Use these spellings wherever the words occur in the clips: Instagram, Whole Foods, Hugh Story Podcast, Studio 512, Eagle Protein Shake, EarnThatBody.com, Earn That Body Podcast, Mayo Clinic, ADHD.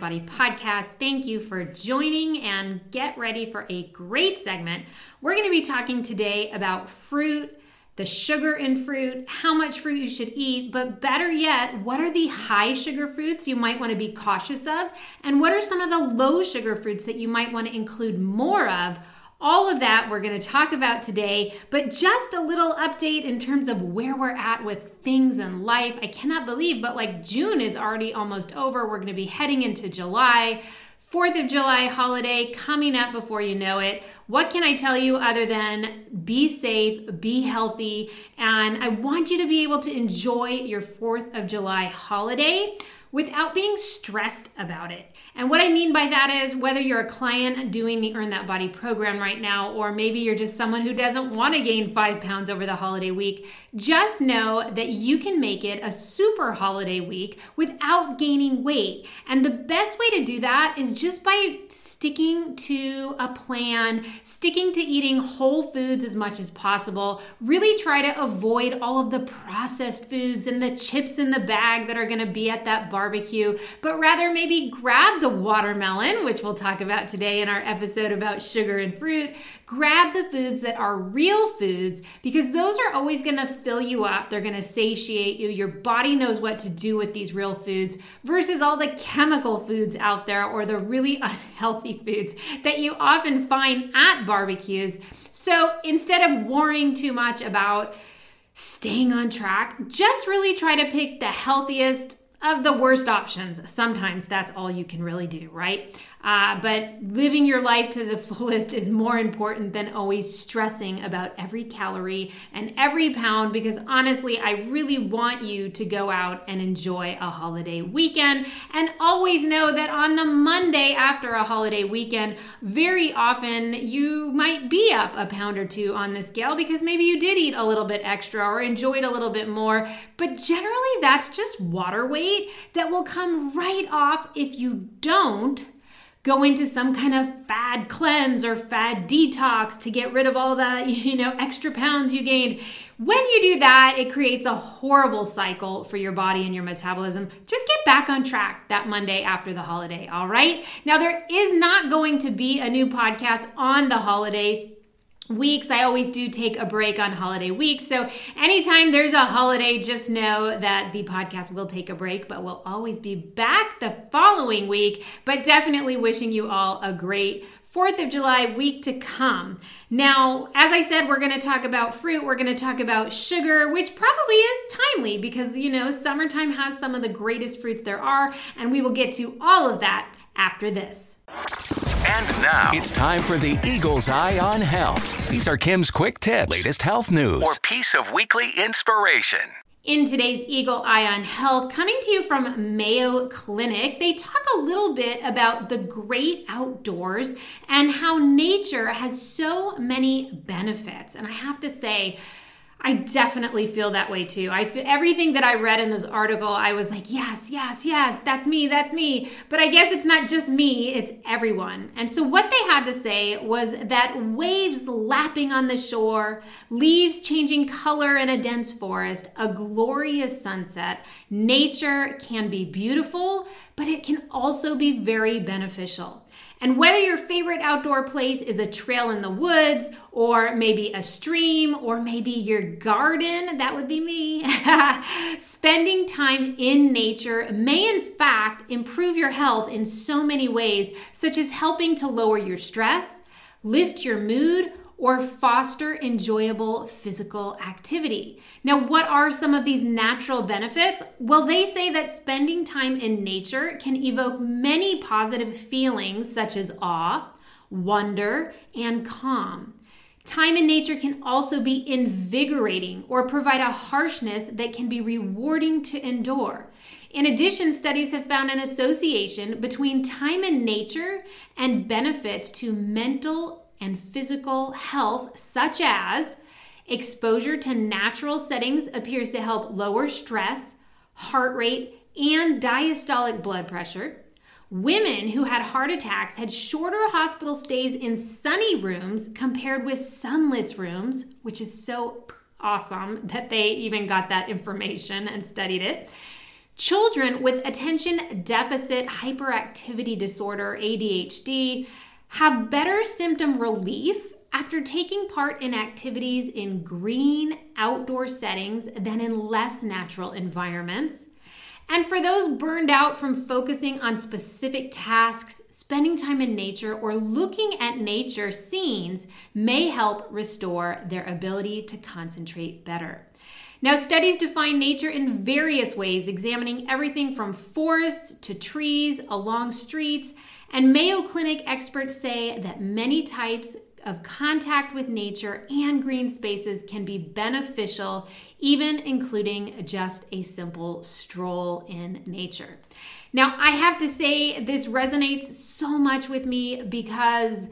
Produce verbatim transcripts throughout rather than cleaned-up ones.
Body Podcast. Thank you for joining, and get ready for a great segment. We're going to be talking today about fruit, the sugar in fruit, how much fruit you should eat, but better yet, what are the high sugar fruits you might want to be cautious of, and what are some of the low sugar fruits that you might want to include more of. All of that we're going to talk about today, but just a little update in terms of where we're at with things in life. I cannot believe, but like June is already almost over. We're going to be heading into July. fourth of July holiday coming up before you know it. What can I tell you other than be safe, be healthy, and I want you to be able to enjoy your fourth of July holiday without being stressed about it. And what I mean by that is whether you're a client doing the Earn That Body program right now, or maybe you're just someone who doesn't want to gain five pounds over the holiday week, just know that you can make it a super holiday week without gaining weight. And the best way to do that is just by sticking to a plan, sticking to eating whole foods as much as possible. Really try to avoid all of the processed foods and the chips in the bag that are going to be at that bar. barbecue, but rather maybe grab the watermelon, which we'll talk about today in our episode about sugar and fruit. Grab the foods that are real foods, because those are always going to fill you up. They're going to satiate you. Your body knows what to do with these real foods versus all the chemical foods out there, or the really unhealthy foods that you often find at barbecues. So instead of worrying too much about staying on track, just really try to pick the healthiest of the worst options. Sometimes that's all you can really do, right? Uh, but living your life to the fullest is more important than always stressing about every calorie and every pound, because honestly, I really want you to go out and enjoy a holiday weekend. And always know that on the Monday after a holiday weekend, very often you might be up a pound or two on the scale because maybe you did eat a little bit extra or enjoyed a little bit more. But generally, that's just water weight that will come right off if you don't go into some kind of fad cleanse or fad detox to get rid of all the, you know, extra pounds you gained. When you do that, it creates a horrible cycle for your body and your metabolism. Just get back on track that Monday after the holiday, all right? Now, there is not going to be a new podcast on the holiday weeks. I always do take a break on holiday weeks. So anytime there's a holiday, just know that the podcast will take a break, but we'll always be back the following week. But definitely wishing you all a great fourth of July week to come. Now, as I said, we're going to talk about fruit. We're going to talk about sugar, which probably is timely because, you know, summertime has some of the greatest fruits there are, and we will get to all of that after this. And now it's time for the Eagle's Eye on Health. These are Kim's quick tips, latest health news, or piece of weekly inspiration. In today's Eagle Eye on Health, coming to you from Mayo Clinic, they talk a little bit about the great outdoors and how nature has so many benefits. And I have to say, I definitely feel that way too. I feel everything that I read in this article, I was like, yes, yes, yes, that's me, that's me. But I guess it's not just me, it's everyone. And so what they had to say was that waves lapping on the shore, leaves changing color in a dense forest, a glorious sunset, nature can be beautiful, but it can also be very beneficial. And whether your favorite outdoor place is a trail in the woods, or maybe a stream, or maybe your garden, that would be me, spending time in nature may in fact improve your health in so many ways, such as helping to lower your stress, lift your mood, or foster enjoyable physical activity. Now, what are some of these natural benefits? Well, they say that spending time in nature can evoke many positive feelings such as awe, wonder, and calm. Time in nature can also be invigorating or provide a harshness that can be rewarding to endure. In addition, studies have found an association between time in nature and benefits to mental and physical health, such as exposure to natural settings appears to help lower stress, heart rate, and diastolic blood pressure. Women who had heart attacks had shorter hospital stays in sunny rooms compared with sunless rooms, which is so awesome that they even got that information and studied it. Children with attention deficit hyperactivity disorder, A D H D, have better symptom relief after taking part in activities in green outdoor settings than in less natural environments. And for those burned out from focusing on specific tasks, spending time in nature or looking at nature scenes may help restore their ability to concentrate better. Now, studies define nature in various ways, examining everything from forests to trees along streets, and Mayo Clinic experts say that many types of contact with nature and green spaces can be beneficial, even including just a simple stroll in nature. Now, I have to say this resonates so much with me because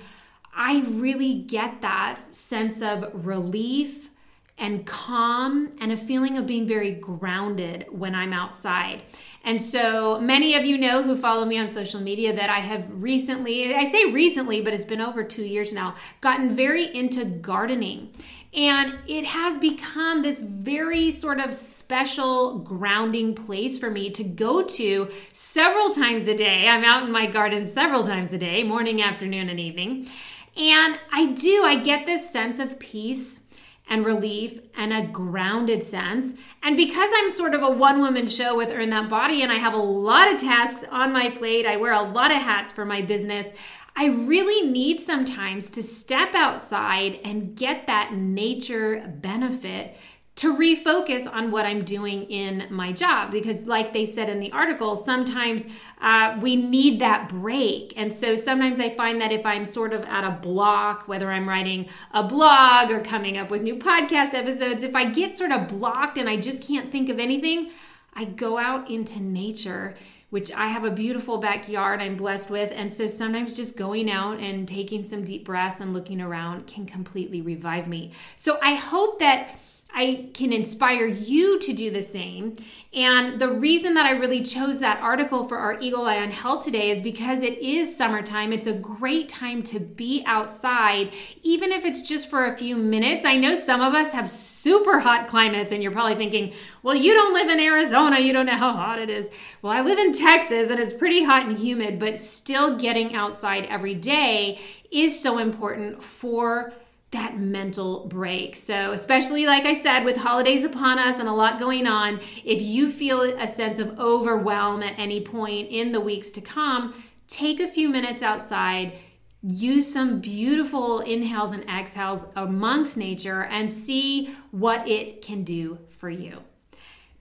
I really get that sense of relief and calm and a feeling of being very grounded when I'm outside. And so many of you know who follow me on social media that I have recently, I say recently, but it's been over two years now, gotten very into gardening. And it has become this very sort of special grounding place for me to go to several times a day. I'm out in my garden several times a day, morning, afternoon, and evening. And I do, I get this sense of peace and relief and a grounded sense. And because I'm sort of a one-woman show with Earn That Body and I have a lot of tasks on my plate, I wear a lot of hats for my business, I really need sometimes to step outside and get that nature benefit to refocus on what I'm doing in my job. Because like they said in the article, sometimes uh, we need that break. And so sometimes I find that if I'm sort of at a block, whether I'm writing a blog or coming up with new podcast episodes, if I get sort of blocked and I just can't think of anything, I go out into nature, which I have a beautiful backyard I'm blessed with. And so sometimes just going out and taking some deep breaths and looking around can completely revive me. So I hope that I can inspire you to do the same. And the reason that I really chose that article for our Eagle Eye on Health today is because it is summertime. It's a great time to be outside, even if it's just for a few minutes. I know some of us have super hot climates and you're probably thinking, well, you don't live in Arizona. You don't know how hot it is. Well, I live in Texas and it's pretty hot and humid, but still getting outside every day is so important for that mental break. So especially, like I said, with holidays upon us and a lot going on, if you feel a sense of overwhelm at any point in the weeks to come, take a few minutes outside, use some beautiful inhales and exhales amongst nature and see what it can do for you.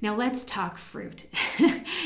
Now let's talk fruit.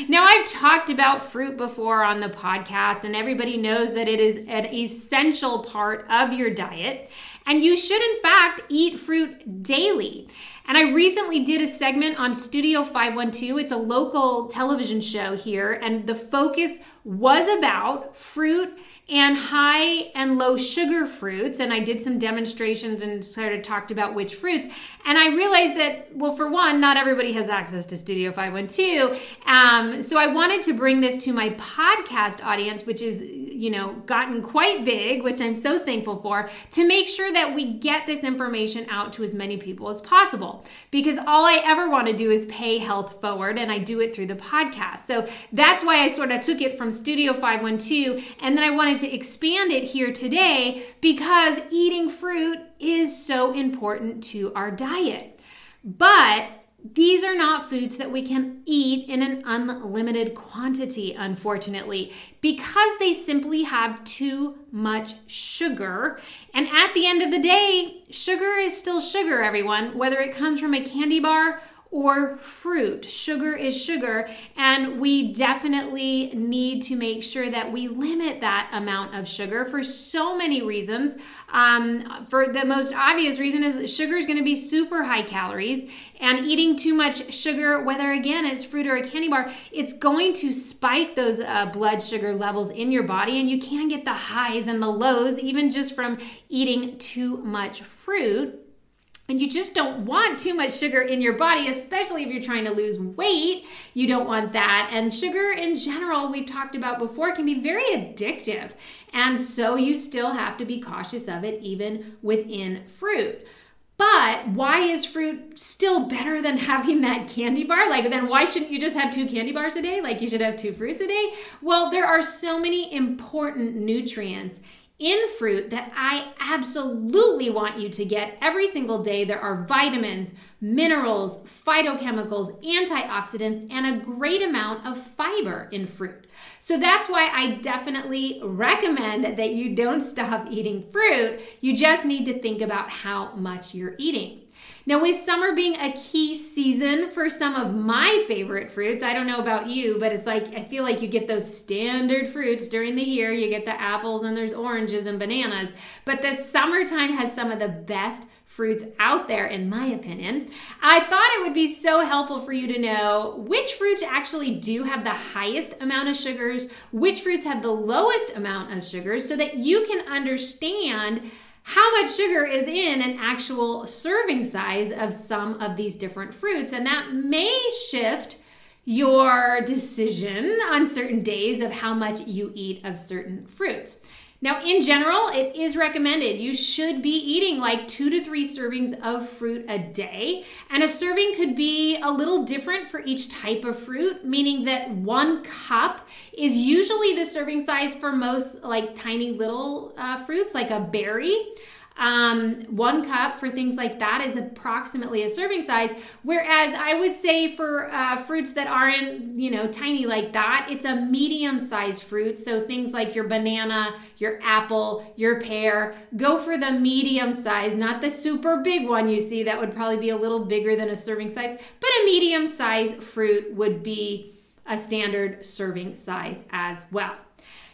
Now I've talked about fruit before on the podcast, and everybody knows that it is an essential part of your diet. And you should, in fact, eat fruit daily. And I recently did a segment on Studio five one two. It's a local television show here, and the focus was about fruit and high and low sugar fruits. And I did some demonstrations and sort of talked about which fruits. And I realized that, well, for one, not everybody has access to Studio five one two. Um, so I wanted to bring this to my podcast audience, which is, you know, gotten quite big, which I'm so thankful for, to make sure that we get this information out to as many people as possible. Because all I ever want to do is pay health forward, and I do it through the podcast. So that's why I sort of took it from Studio five one two, and then I wanted to expand it here today because eating fruit is so important to our diet. But these are not foods that we can eat in an unlimited quantity, unfortunately, because they simply have too much sugar. And at the end of the day, sugar is still sugar, everyone, whether it comes from a candy bar or fruit. Sugar is sugar, and we definitely need to make sure that we limit that amount of sugar for so many reasons. Um, for the most obvious reason is sugar is going to be super high calories, and eating too much sugar, whether again it's fruit or a candy bar, it's going to spike those uh, blood sugar levels in your body, and you can get the highs and the lows even just from eating too much fruit. And you just don't want too much sugar in your body, especially if you're trying to lose weight. You don't want that. And sugar in general, we've talked about before, can be very addictive. And so you still have to be cautious of it even within fruit. But why is fruit still better than having that candy bar? Like, then why shouldn't you just have two candy bars a day? Like, you should have two fruits a day? Well, there are so many important nutrients in fruit that I absolutely want you to get every single day. There are vitamins, minerals, phytochemicals, antioxidants, and a great amount of fiber in fruit. So that's why I definitely recommend that you don't stop eating fruit. You just need to think about how much you're eating. Now, with summer being a key season for some of my favorite fruits, I don't know about you, but it's like, I feel like you get those standard fruits during the year. You get the apples and there's oranges and bananas, but the summertime has some of the best fruits out there, in my opinion. I thought it would be so helpful for you to know which fruits actually do have the highest amount of sugars, which fruits have the lowest amount of sugars, so that you can understand how much sugar is in an actual serving size of some of these different fruits. And that may shift your decision on certain days of how much you eat of certain fruits. Now, in general, it is recommended you should be eating like two to three servings of fruit a day. And a serving could be a little different for each type of fruit, meaning that one cup is usually the serving size for most like tiny little uh, fruits, like a berry. Um, one cup for things like that is approximately a serving size. Whereas I would say for uh, fruits that aren't, you know, tiny like that, it's a medium-sized fruit. So things like your banana, your apple, your pear, go for the medium size, not the super big one you see. That would probably be a little bigger than a serving size, but a medium-sized fruit would be a standard serving size as well.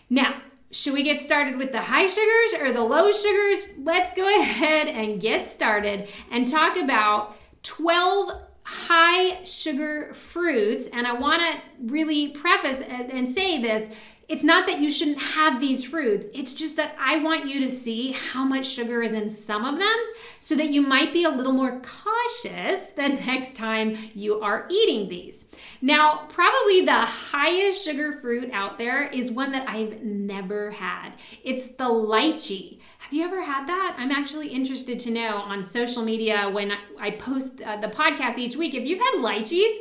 Now, should we get started with the high sugars or the low sugars? Let's go ahead and get started and talk about twelve high sugar fruits. And I want to really preface and, and say this. It's not that you shouldn't have these fruits. It's just that I want you to see how much sugar is in some of them so that you might be a little more cautious the next time you are eating these. Now, probably the highest sugar fruit out there is one that I've never had. It's the lychee. Have you ever had that? I'm actually interested to know on social media when I post the podcast each week. If you've had lychees,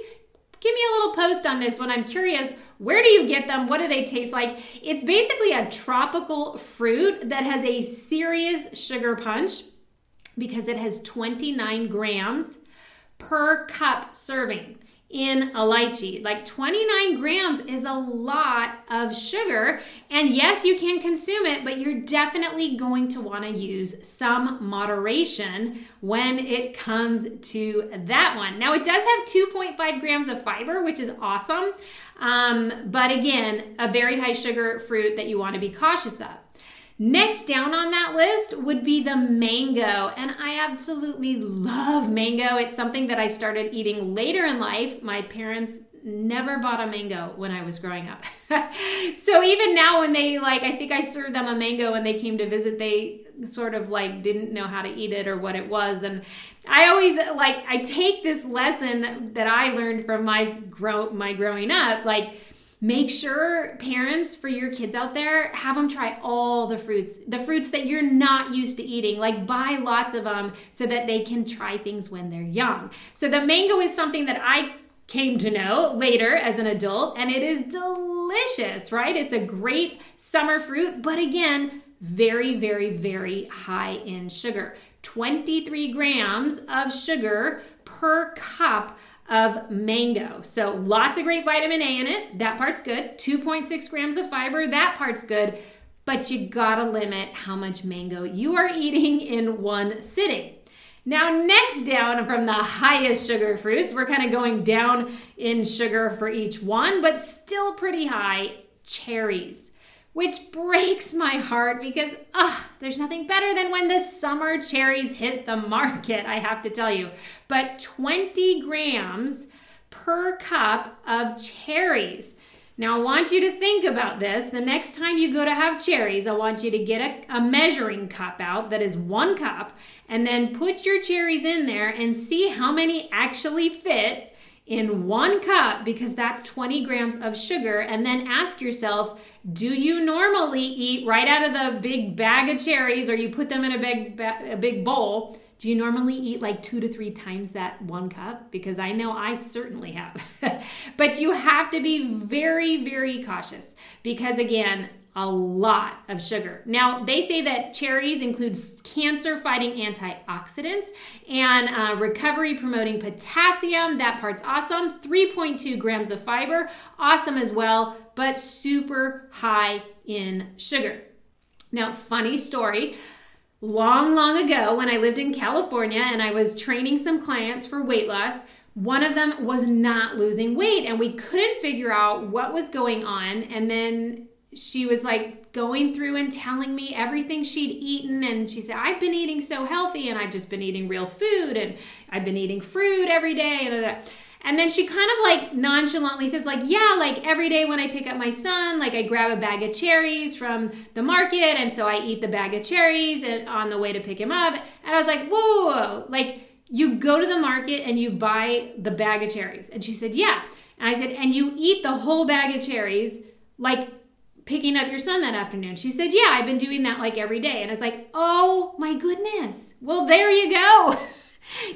give me a little post on this one. I'm curious, where do you get them? What do they taste like? It's basically a tropical fruit that has a serious sugar punch because it has twenty-nine grams per cup serving in a lychee. Like twenty-nine grams is a lot of sugar. And yes, you can consume it, but you're definitely going to want to use some moderation when it comes to that one. Now, it does have two point five grams of fiber, which is awesome. Um, but again, a very high sugar fruit that you want to be cautious of. Next down on that list would be the mango, and I absolutely love mango. It's something that I started eating later in life. My parents never bought a mango when I was growing up. So even now when they like, I think I served them a mango when they came to visit, they sort of like didn't know how to eat it or what it was. And I always like, I take this lesson that I learned from my grow my growing up, like, make sure, parents, for your kids out there, have them try all the fruits, the fruits that you're not used to eating. Like, buy lots of them so that they can try things when they're young. So the mango is something that I came to know later as an adult, and it is delicious, right? It's a great summer fruit, but again, very, very, very high in sugar. twenty-three grams of sugar per cup of mango. So lots of great vitamin A in it. That part's good. two point six grams of fiber. That part's good. But you gotta limit how much mango you are eating in one sitting. Now, next down from the highest sugar fruits, we're kind of going down in sugar for each one, but still pretty high, cherries, which breaks my heart because ah, oh, there's nothing better than when the summer cherries hit the market, I have to tell you. But twenty grams per cup of cherries. Now I want you to think about this. The next time you go to have cherries, I want you to get a, a measuring cup out that is one cup and then put your cherries in there and see how many actually fit in one cup, because that's twenty grams of sugar. And then ask yourself, do you normally eat right out of the big bag of cherries, or you put them in a big a big bowl? Do you normally eat like two to three times that one cup? Because I know I certainly have. But you have to be very, very cautious because, again, a lot of sugar. Now, they say that cherries include cancer-fighting antioxidants and uh, recovery-promoting potassium. That part's awesome. three point two grams of fiber, awesome as well, but super high in sugar. Now, funny story. Long, long ago, when I lived in California and I was training some clients for weight loss, one of them was not losing weight, and we couldn't figure out what was going on. And then she was like going through and telling me everything she'd eaten, and she said, I've been eating so healthy, and I've just been eating real food, and I've been eating fruit every day. And, and then she kind of like nonchalantly says like, yeah, like every day when I pick up my son, like I grab a bag of cherries from the market, and so I eat the bag of cherries on the way to pick him up. And I was like, whoa, whoa, whoa. Like you go to the market and you buy the bag of cherries. And she said, yeah. And I said, and you eat the whole bag of cherries, like picking up your son that afternoon. She said, yeah, I've been doing that like every day. And it's like, oh my goodness. Well, there you go.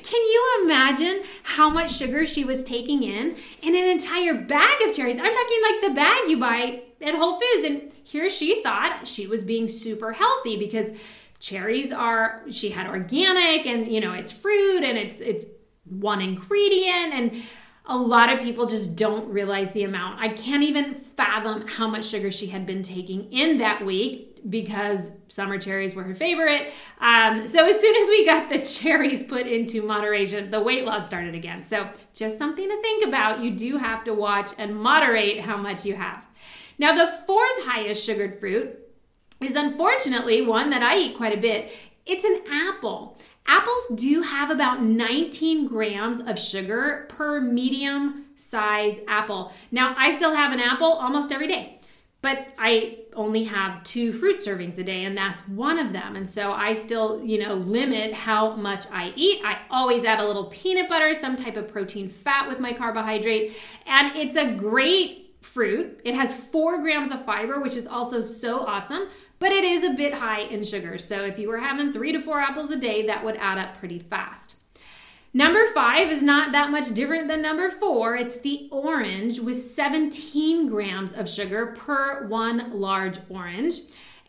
Can you imagine how much sugar she was taking in? In an entire bag of cherries. I'm talking like the bag you buy at Whole Foods. And here she thought she was being super healthy because cherries are, she had organic and, you know, it's fruit and it's it's one ingredient. And a lot of people just don't realize the amount. I can't even fathom how much sugar she had been taking in that week because summer cherries were her favorite. Um, so as soon as we got the cherries put into moderation, the weight loss started again. So just something to think about. You do have to watch and moderate how much you have. Now, the fourth highest sugared fruit is unfortunately one that I eat quite a bit. It's an apple. Apples do have about nineteen grams of sugar per medium size apple. Now, I still have an apple almost every day, but I only have two fruit servings a day, and that's one of them. And so I still, you know, limit how much I eat. I always add a little peanut butter, some type of protein fat with my carbohydrate, and it's a great fruit. It has four grams of fiber, which is also so awesome. But it is a bit high in sugar. So if you were having three to four apples a day, that would add up pretty fast. Number five is not that much different than number four. It's the orange with seventeen grams of sugar per one large orange.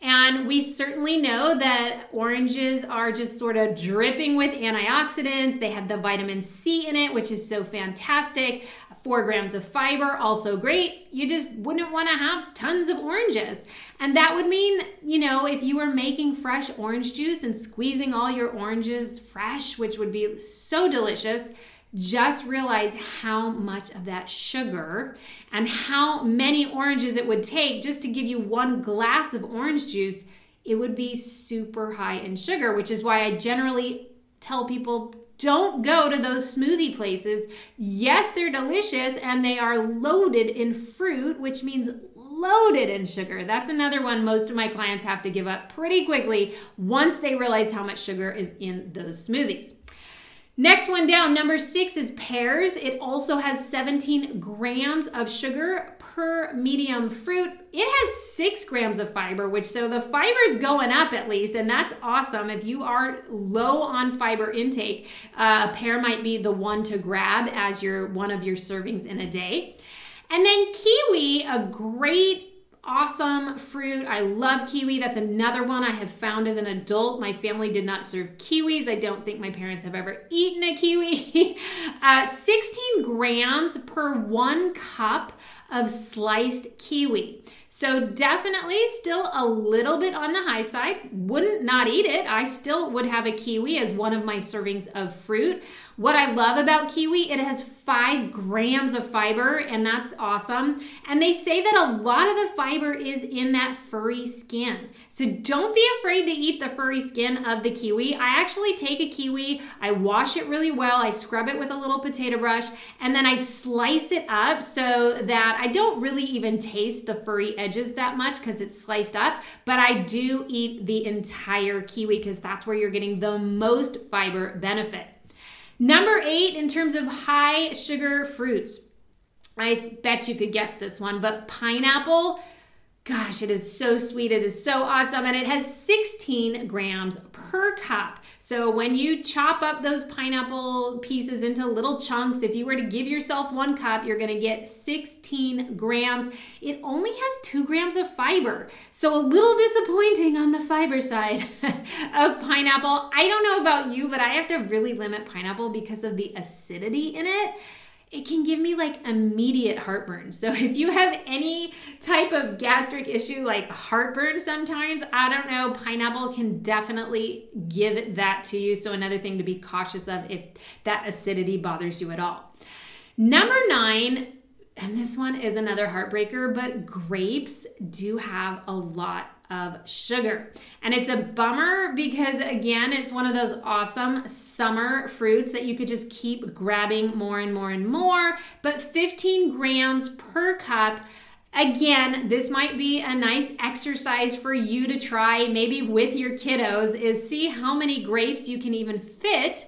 And we certainly know that oranges are just sort of dripping with antioxidants. They have the vitamin C in it, which is so fantastic. Four grams of fiber, also great. You just wouldn't want to have tons of oranges. And that would mean, you know, if you were making fresh orange juice and squeezing all your oranges fresh, which would be so delicious, just realize how much of that sugar and how many oranges it would take just to give you one glass of orange juice. It would be super high in sugar, which is why I generally tell people don't go to those smoothie places. Yes, they're delicious and they are loaded in fruit, which means loaded in sugar. That's another one most of my clients have to give up pretty quickly once they realize how much sugar is in those smoothies. Next one down, number six is pears. It also has seventeen grams of sugar per medium fruit. It has six grams of fiber, which so the fiber's going up at least, and that's awesome. If you are low on fiber intake, uh, a pear might be the one to grab as your one of your servings in a day. And then kiwi, a great awesome fruit. I love kiwi. That's another one I have found as an adult. My family did not serve kiwis. I don't think my parents have ever eaten a kiwi. uh, sixteen grams per one cup of sliced kiwi. So definitely still a little bit on the high side. Wouldn't not eat it. I still would have a kiwi as one of my servings of fruit. What I love about kiwi, it has five grams of fiber, and that's awesome. And they say that a lot of the fiber is in that furry skin. So don't be afraid to eat the furry skin of the kiwi. I actually take a kiwi, I wash it really well, I scrub it with a little potato brush, and then I slice it up so that I don't really even taste the furry edges that much because it's sliced up, but I do eat the entire kiwi because that's where you're getting the most fiber benefit. Number eight, in terms of high sugar fruits, I bet you could guess this one, but pineapple, gosh, it is so sweet. It is so awesome. And it has sixteen grams per cup. So when you chop up those pineapple pieces into little chunks, if you were to give yourself one cup, you're going to get sixteen grams. It only has two grams of fiber. So a little disappointing on the fiber side of pineapple. I don't know about you, but I have to really limit pineapple because of the acidity in it. It can give me like immediate heartburn. So if you have any type of gastric issue like heartburn sometimes, I don't know, pineapple can definitely give that to you. So another thing to be cautious of if that acidity bothers you at all. Number nine, and this one is another heartbreaker, but grapes do have a lot of sugar. And it's a bummer because, again, it's one of those awesome summer fruits that you could just keep grabbing more and more and more. But fifteen grams per cup. Again, this might be a nice exercise for you to try, maybe with your kiddos, is see how many grapes you can even fit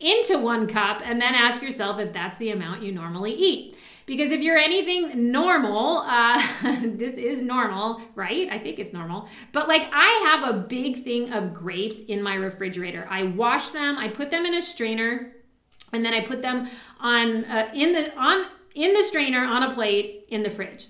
into one cup and then ask yourself if that's the amount you normally eat. Because if you're anything normal, uh, this is normal, right? I think it's normal. But like I have a big thing of grapes in my refrigerator. I wash them, I put them in a strainer, and then I put them on uh, in the on in the strainer on a plate in the fridge.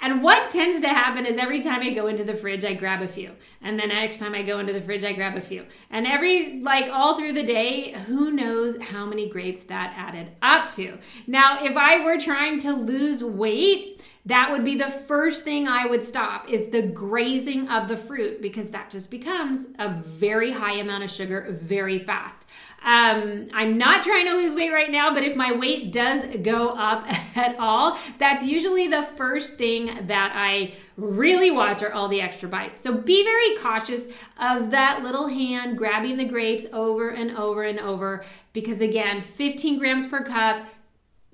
And what tends to happen is every time I go into the fridge, I grab a few. And then next time I go into the fridge, I grab a few. And every, like all through the day, who knows how many grapes that added up to. Now, if I were trying to lose weight, that would be the first thing I would stop is the grazing of the fruit because that just becomes a very high amount of sugar very fast. Um, I'm not trying to lose weight right now, but if my weight does go up at all, that's usually the first thing that I really watch are all the extra bites. So be very cautious of that little hand grabbing the grapes over and over and over because again, fifteen grams per cup,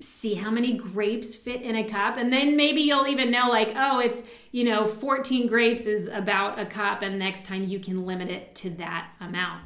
see how many grapes fit in a cup. And then maybe you'll even know like, oh, it's, you know, fourteen grapes is about a cup. And next time you can limit it to that amount.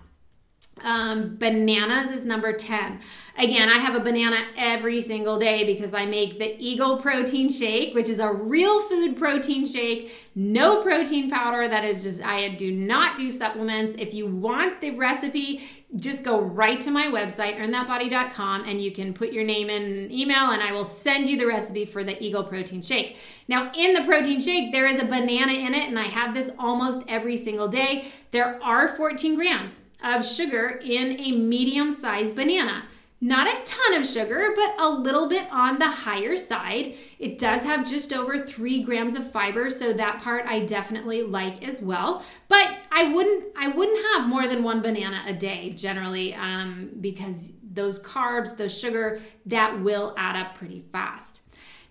Um, bananas is number ten. Again, I have a banana every single day because I make the Eagle Protein Shake, which is a real food protein shake, no protein powder. That is just, I do not do supplements. If you want the recipe, just go right to my website, earn that body dot com, and you can put your name in an email and I will send you the recipe for the Eagle Protein Shake. Now in the protein shake, there is a banana in it and I have this almost every single day. There are fourteen grams of sugar in a medium-sized banana. Not a ton of sugar, but a little bit on the higher side. It does have just over three grams of fiber, so that part I definitely like as well. But I wouldn't, I wouldn't have more than one banana a day generally, um, because those carbs, the sugar, that will add up pretty fast.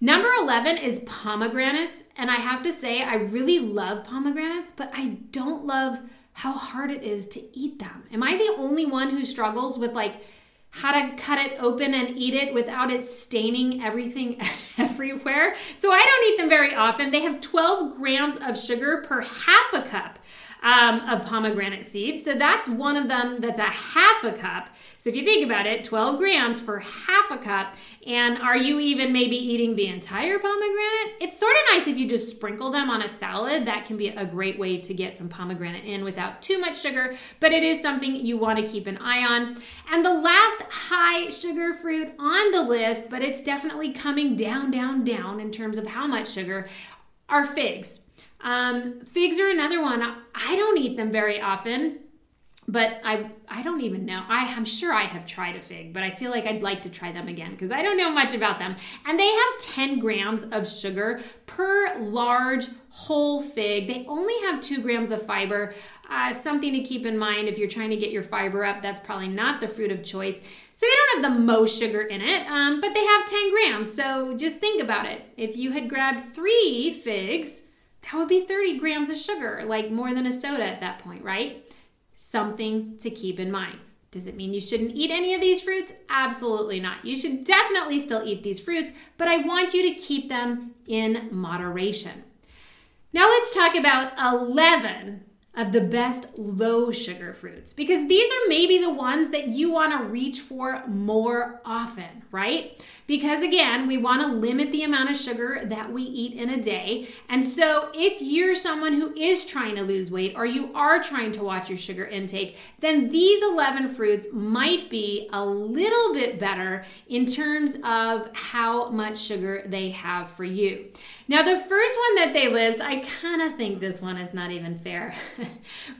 Number eleven is pomegranates, and I have to say I really love pomegranates, but I don't love how hard it is to eat them. Am I the only one who struggles with like how to cut it open and eat it without it staining everything everywhere? So I don't eat them very often. They have twelve grams of sugar per half a cup um, of pomegranate seeds. So that's one of them that's a half a cup. So if you think about it, twelve grams for half a cup. And are you even maybe eating the entire pomegranate? It's sort of nice if you just sprinkle them on a salad. That can be a great way to get some pomegranate in without too much sugar, but it is something you want to keep an eye on. And the last high sugar fruit on the list, but it's definitely coming down, down, down in terms of how much sugar, are figs. Um, figs are another one. I don't eat them very often. But I I don't even know. I, I'm sure I have tried a fig, but I feel like I'd like to try them again because I don't know much about them. And they have ten grams of sugar per large whole fig. They only have two grams of fiber. Uh, something to keep in mind if you're trying to get your fiber up, that's probably not the fruit of choice. So they don't have the most sugar in it, um, but they have ten grams. So just think about it. If you had grabbed three figs, that would be thirty grams of sugar, like more than a soda at that point, right? Something to keep in mind. Does it mean you shouldn't eat any of these fruits? Absolutely not. You should definitely still eat these fruits, but I want you to keep them in moderation. Now let's talk about eleven of the best low sugar fruits, because these are maybe the ones that you want to reach for more often, right? Because again, we want to limit the amount of sugar that we eat in a day. And so if you're someone who is trying to lose weight or you are trying to watch your sugar intake, then these eleven fruits might be a little bit better in terms of how much sugar they have for you. Now, the first one that they list, I kind of think this one is not even fair.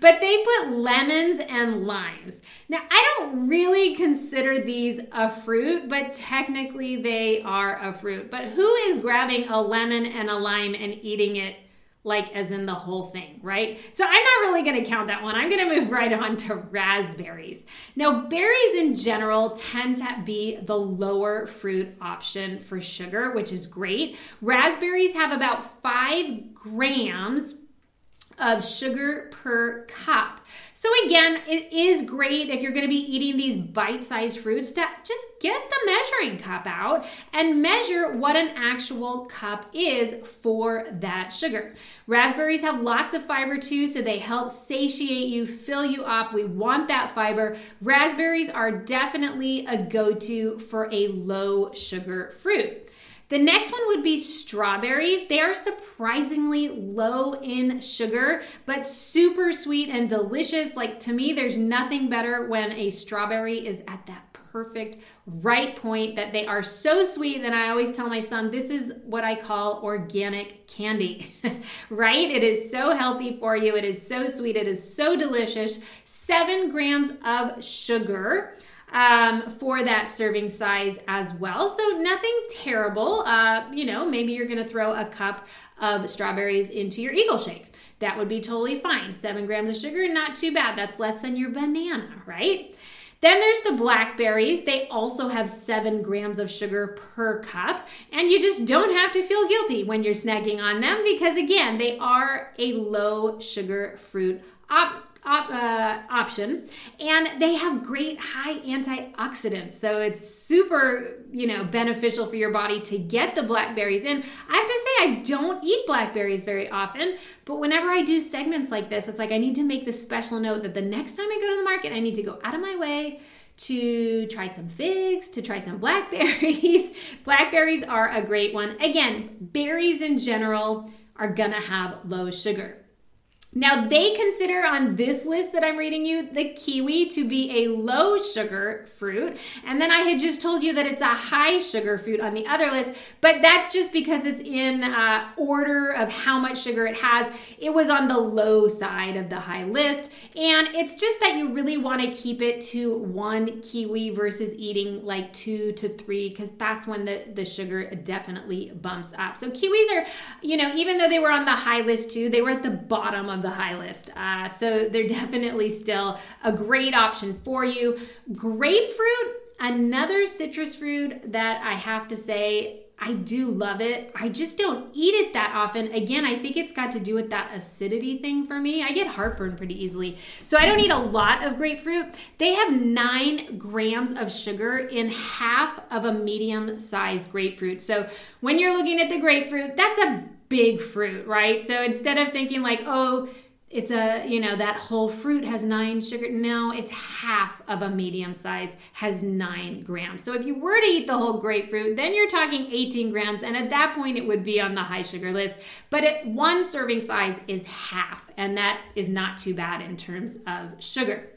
But they put lemons and limes. Now, I don't really consider these a fruit, but technically they are a fruit. But who is grabbing a lemon and a lime and eating it, like as in the whole thing, right? So I'm not really gonna count that one. I'm gonna move right on to raspberries. Now, berries in general tend to be the lower fruit option for sugar, which is great. Raspberries have about five grams of sugar per cup. So again, it is great if you're gonna be eating these bite-sized fruits to just get the measuring cup out and measure what an actual cup is for that sugar. Raspberries have lots of fiber too, so they help satiate you, fill you up. We want that fiber. Raspberries are definitely a go-to for a low sugar fruit. The next one would be strawberries. They are surprisingly low in sugar, but super sweet and delicious. Like, to me, there's nothing better when a strawberry is at that perfect right point that they are so sweet that I always tell my son, this is what I call organic candy, right? It is so healthy for you. It is so sweet. It is so delicious. Seven grams of sugar um for that serving size as well. So nothing terrible. Uh, you know, maybe you're going to throw a cup of strawberries into your Eagle shake. That would be totally fine. Seven grams of sugar, not too bad. That's less than your banana, right? Then there's the blackberries. They also have seven grams of sugar per cup, and you just don't have to feel guilty when you're snacking on them because, again, they are a low sugar fruit option. Op, uh, option, and they have great high antioxidants, so it's super, you know, beneficial for your body to get the blackberries in. I have to say, I don't eat blackberries very often, but whenever I do segments like this, it's like I need to make this special note that the next time I go to the market, I need to go out of my way to try some figs, to try some blackberries. Blackberries are a great one. Again, berries in general are gonna have low sugar. Now, they consider on this list that I'm reading you the kiwi to be a low sugar fruit. And then I had just told you that it's a high sugar fruit on the other list, but that's just because it's in uh, order of how much sugar it has. It was on the low side of the high list. And it's just that you really want to keep it to one kiwi versus eating like two to three, because that's when the, the sugar definitely bumps up. So kiwis are, you know, even though they were on the high list too, they were at the bottom of the high list. Uh, so they're definitely still a great option for you. Grapefruit, another citrus fruit that I have to say, I do love it. I just don't eat it that often. Again, I think it's got to do with that acidity thing for me. I get heartburn pretty easily. So I don't eat a lot of grapefruit. They have nine grams of sugar in half of a medium-sized grapefruit. So when you're looking at the grapefruit, that's a big fruit, right? So instead of thinking like, oh, it's a, you know, that whole fruit has nine sugar. No, it's half of a medium size has nine grams. So if you were to eat the whole grapefruit, then you're talking eighteen grams. And at that point, it would be on the high sugar list. But it, one serving size is half. And that is not too bad in terms of sugar.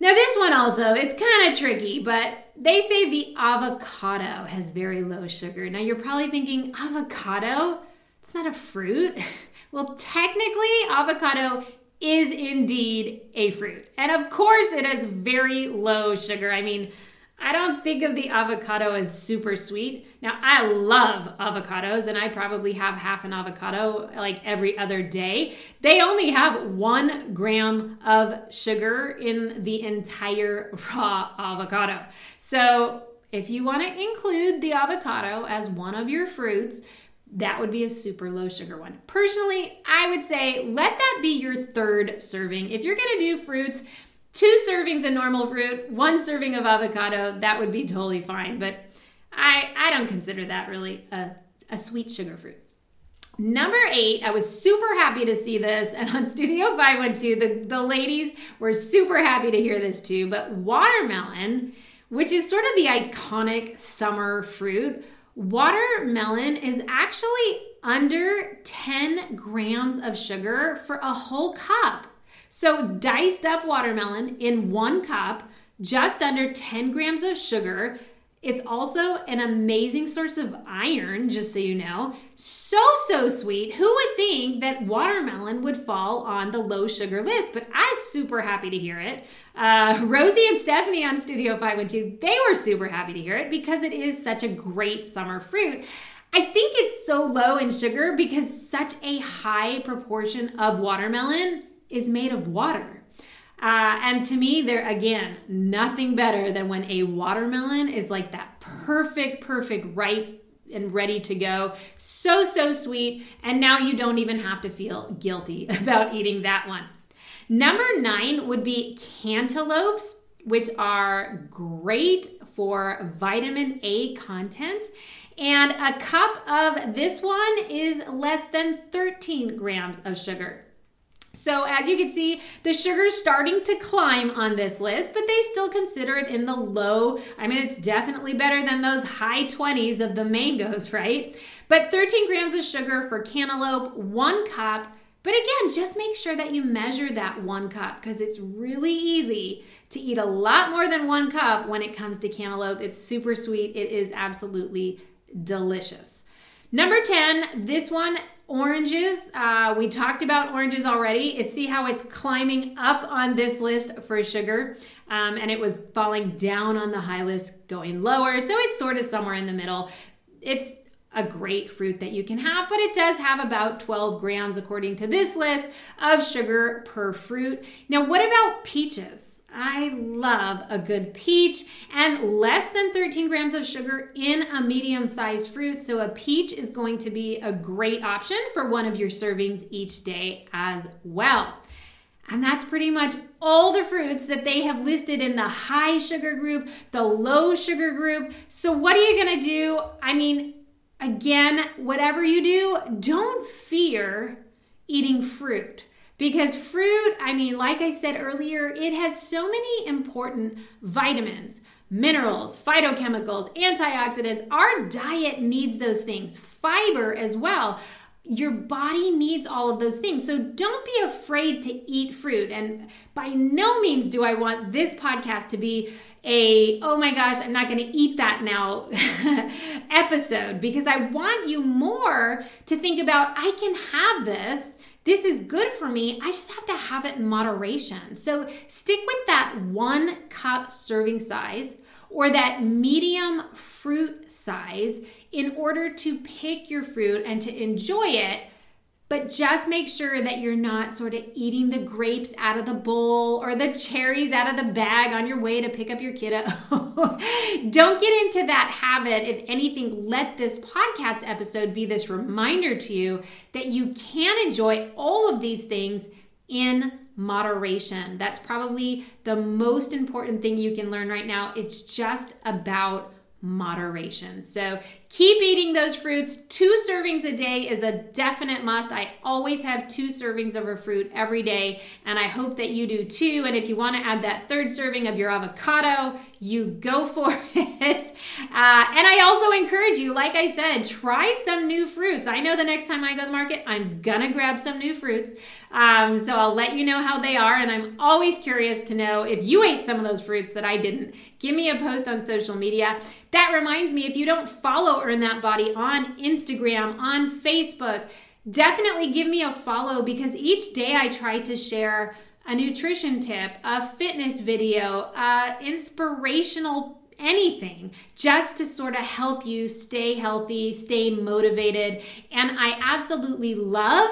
Now this one also, it's kind of tricky, but they say the avocado has very low sugar. Now you're probably thinking, avocado? It's not a fruit. Well, technically, avocado is indeed a fruit. And of course it has very low sugar. I mean, I don't think of the avocado as super sweet. Now, I love avocados, and I probably have half an avocado like every other day. They only have one gram of sugar in the entire raw avocado. So if you want to include the avocado as one of your fruits, that would be a super low sugar one. Personally, I would say let that be your third serving. If you're going to do fruits, two servings of normal fruit, one serving of avocado, that would be totally fine. But I, I don't consider that really a, a sweet sugar fruit. Number eight, I was super happy to see this. And on Studio five twelve, the, the ladies were super happy to hear this too. But watermelon, which is sort of the iconic summer fruit, watermelon is actually under ten grams of sugar for a whole cup. So diced up watermelon in one cup, just under ten grams of sugar. It's also an amazing source of iron, just so you know. So, so sweet. Who would think that watermelon would fall on the low sugar list? But I was super happy to hear it. Uh, Rosie and Stephanie on Studio five twelve, they were super happy to hear it because it is such a great summer fruit. I think it's so low in sugar because such a high proportion of watermelon is made of water. Uh, and to me, there again, nothing better than when a watermelon is like that perfect, perfect, ripe and ready to go. So, so sweet. And now you don't even have to feel guilty about eating that one. Number nine would be cantaloupes, which are great for vitamin A content. And a cup of this one is less than thirteen grams of sugar. So as you can see, the sugar's starting to climb on this list, but they still consider it in the low. I mean, it's definitely better than those high twenties of the mangoes, right? But thirteen grams of sugar for cantaloupe, one cup. But again, just make sure that you measure that one cup because it's really easy to eat a lot more than one cup when it comes to cantaloupe. It's super sweet. It is absolutely delicious. Number ten, this one, oranges. Uh, we talked about oranges already. It's see how it's climbing up on this list for sugar. Um, and it was falling down on the high list, going lower. So it's sort of somewhere in the middle. It's a great fruit that you can have, but it does have about twelve grams, according to this list, of sugar per fruit. Now, what about peaches? I love a good peach, and less than thirteen grams of sugar in a medium-sized fruit. So a peach is going to be a great option for one of your servings each day as well. And that's pretty much all the fruits that they have listed in the high sugar group, the low sugar group. So what are you going to do? I mean, again, whatever you do, don't fear eating fruit. Because fruit, I mean, like I said earlier, it has so many important vitamins, minerals, phytochemicals, antioxidants. Our diet needs those things, fiber as well. Your body needs all of those things. So don't be afraid to eat fruit. And by no means do I want this podcast to be a, oh my gosh, I'm not going to eat that now episode, because I want you more to think about, I can have this. This is good for me. I just have to have it in moderation. So stick with that one cup serving size or that medium fruit size in order to pick your fruit and to enjoy it. But just make sure that you're not sort of eating the grapes out of the bowl or the cherries out of the bag on your way to pick up your kiddo. Don't get into that habit. If anything, let this podcast episode be this reminder to you that you can enjoy all of these things in moderation. That's probably the most important thing you can learn right now. It's just about moderation. So keep eating those fruits. Two servings a day is a definite must. I always have two servings of a fruit every day, and I hope that you do too. And if you want to add that third serving of your avocado, you go for it. Uh, and I also encourage you, like I said, try some new fruits. I know the next time I go to the market, I'm gonna grab some new fruits. Um, so I'll let you know how they are. And I'm always curious to know if you ate some of those fruits that I didn't. Give me a post on social media. That reminds me, if you don't follow Earn That Body on Instagram, on Facebook, definitely give me a follow, because each day I try to share a nutrition tip, a fitness video, uh, inspirational anything, just to sort of help you stay healthy, stay motivated. And I absolutely love,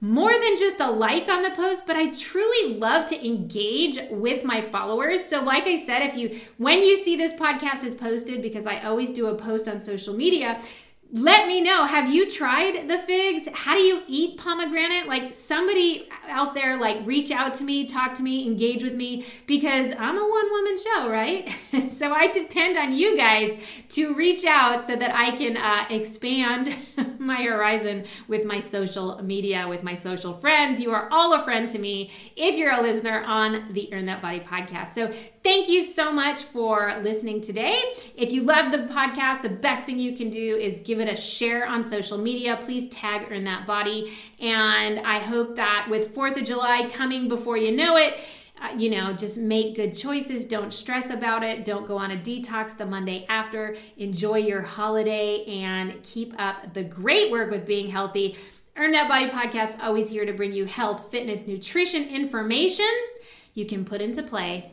more than just a like on the post, but I truly love to engage with my followers. So like I said, if you, when you see this podcast is posted, because I always do a post on social media, let me know, have you tried the figs? How do you eat pomegranate? Like, somebody out there, like, reach out to me, talk to me, engage with me, because I'm a one-woman show, right? So I depend on you guys to reach out so that I can uh, expand my horizon with my social media, with my social friends. You are all a friend to me if you're a listener on the Earn That Body podcast. So thank you so much for listening today. If you love the podcast, the best thing you can do is give it a share on social media. Please tag Earn That Body. And I hope that with fourth of July coming before you know it, uh, you know, just make good choices. Don't stress about it. Don't go on a detox the Monday after. Enjoy your holiday and keep up the great work with being healthy. Earn That Body podcast, always here to bring you health, fitness, nutrition information you can put into play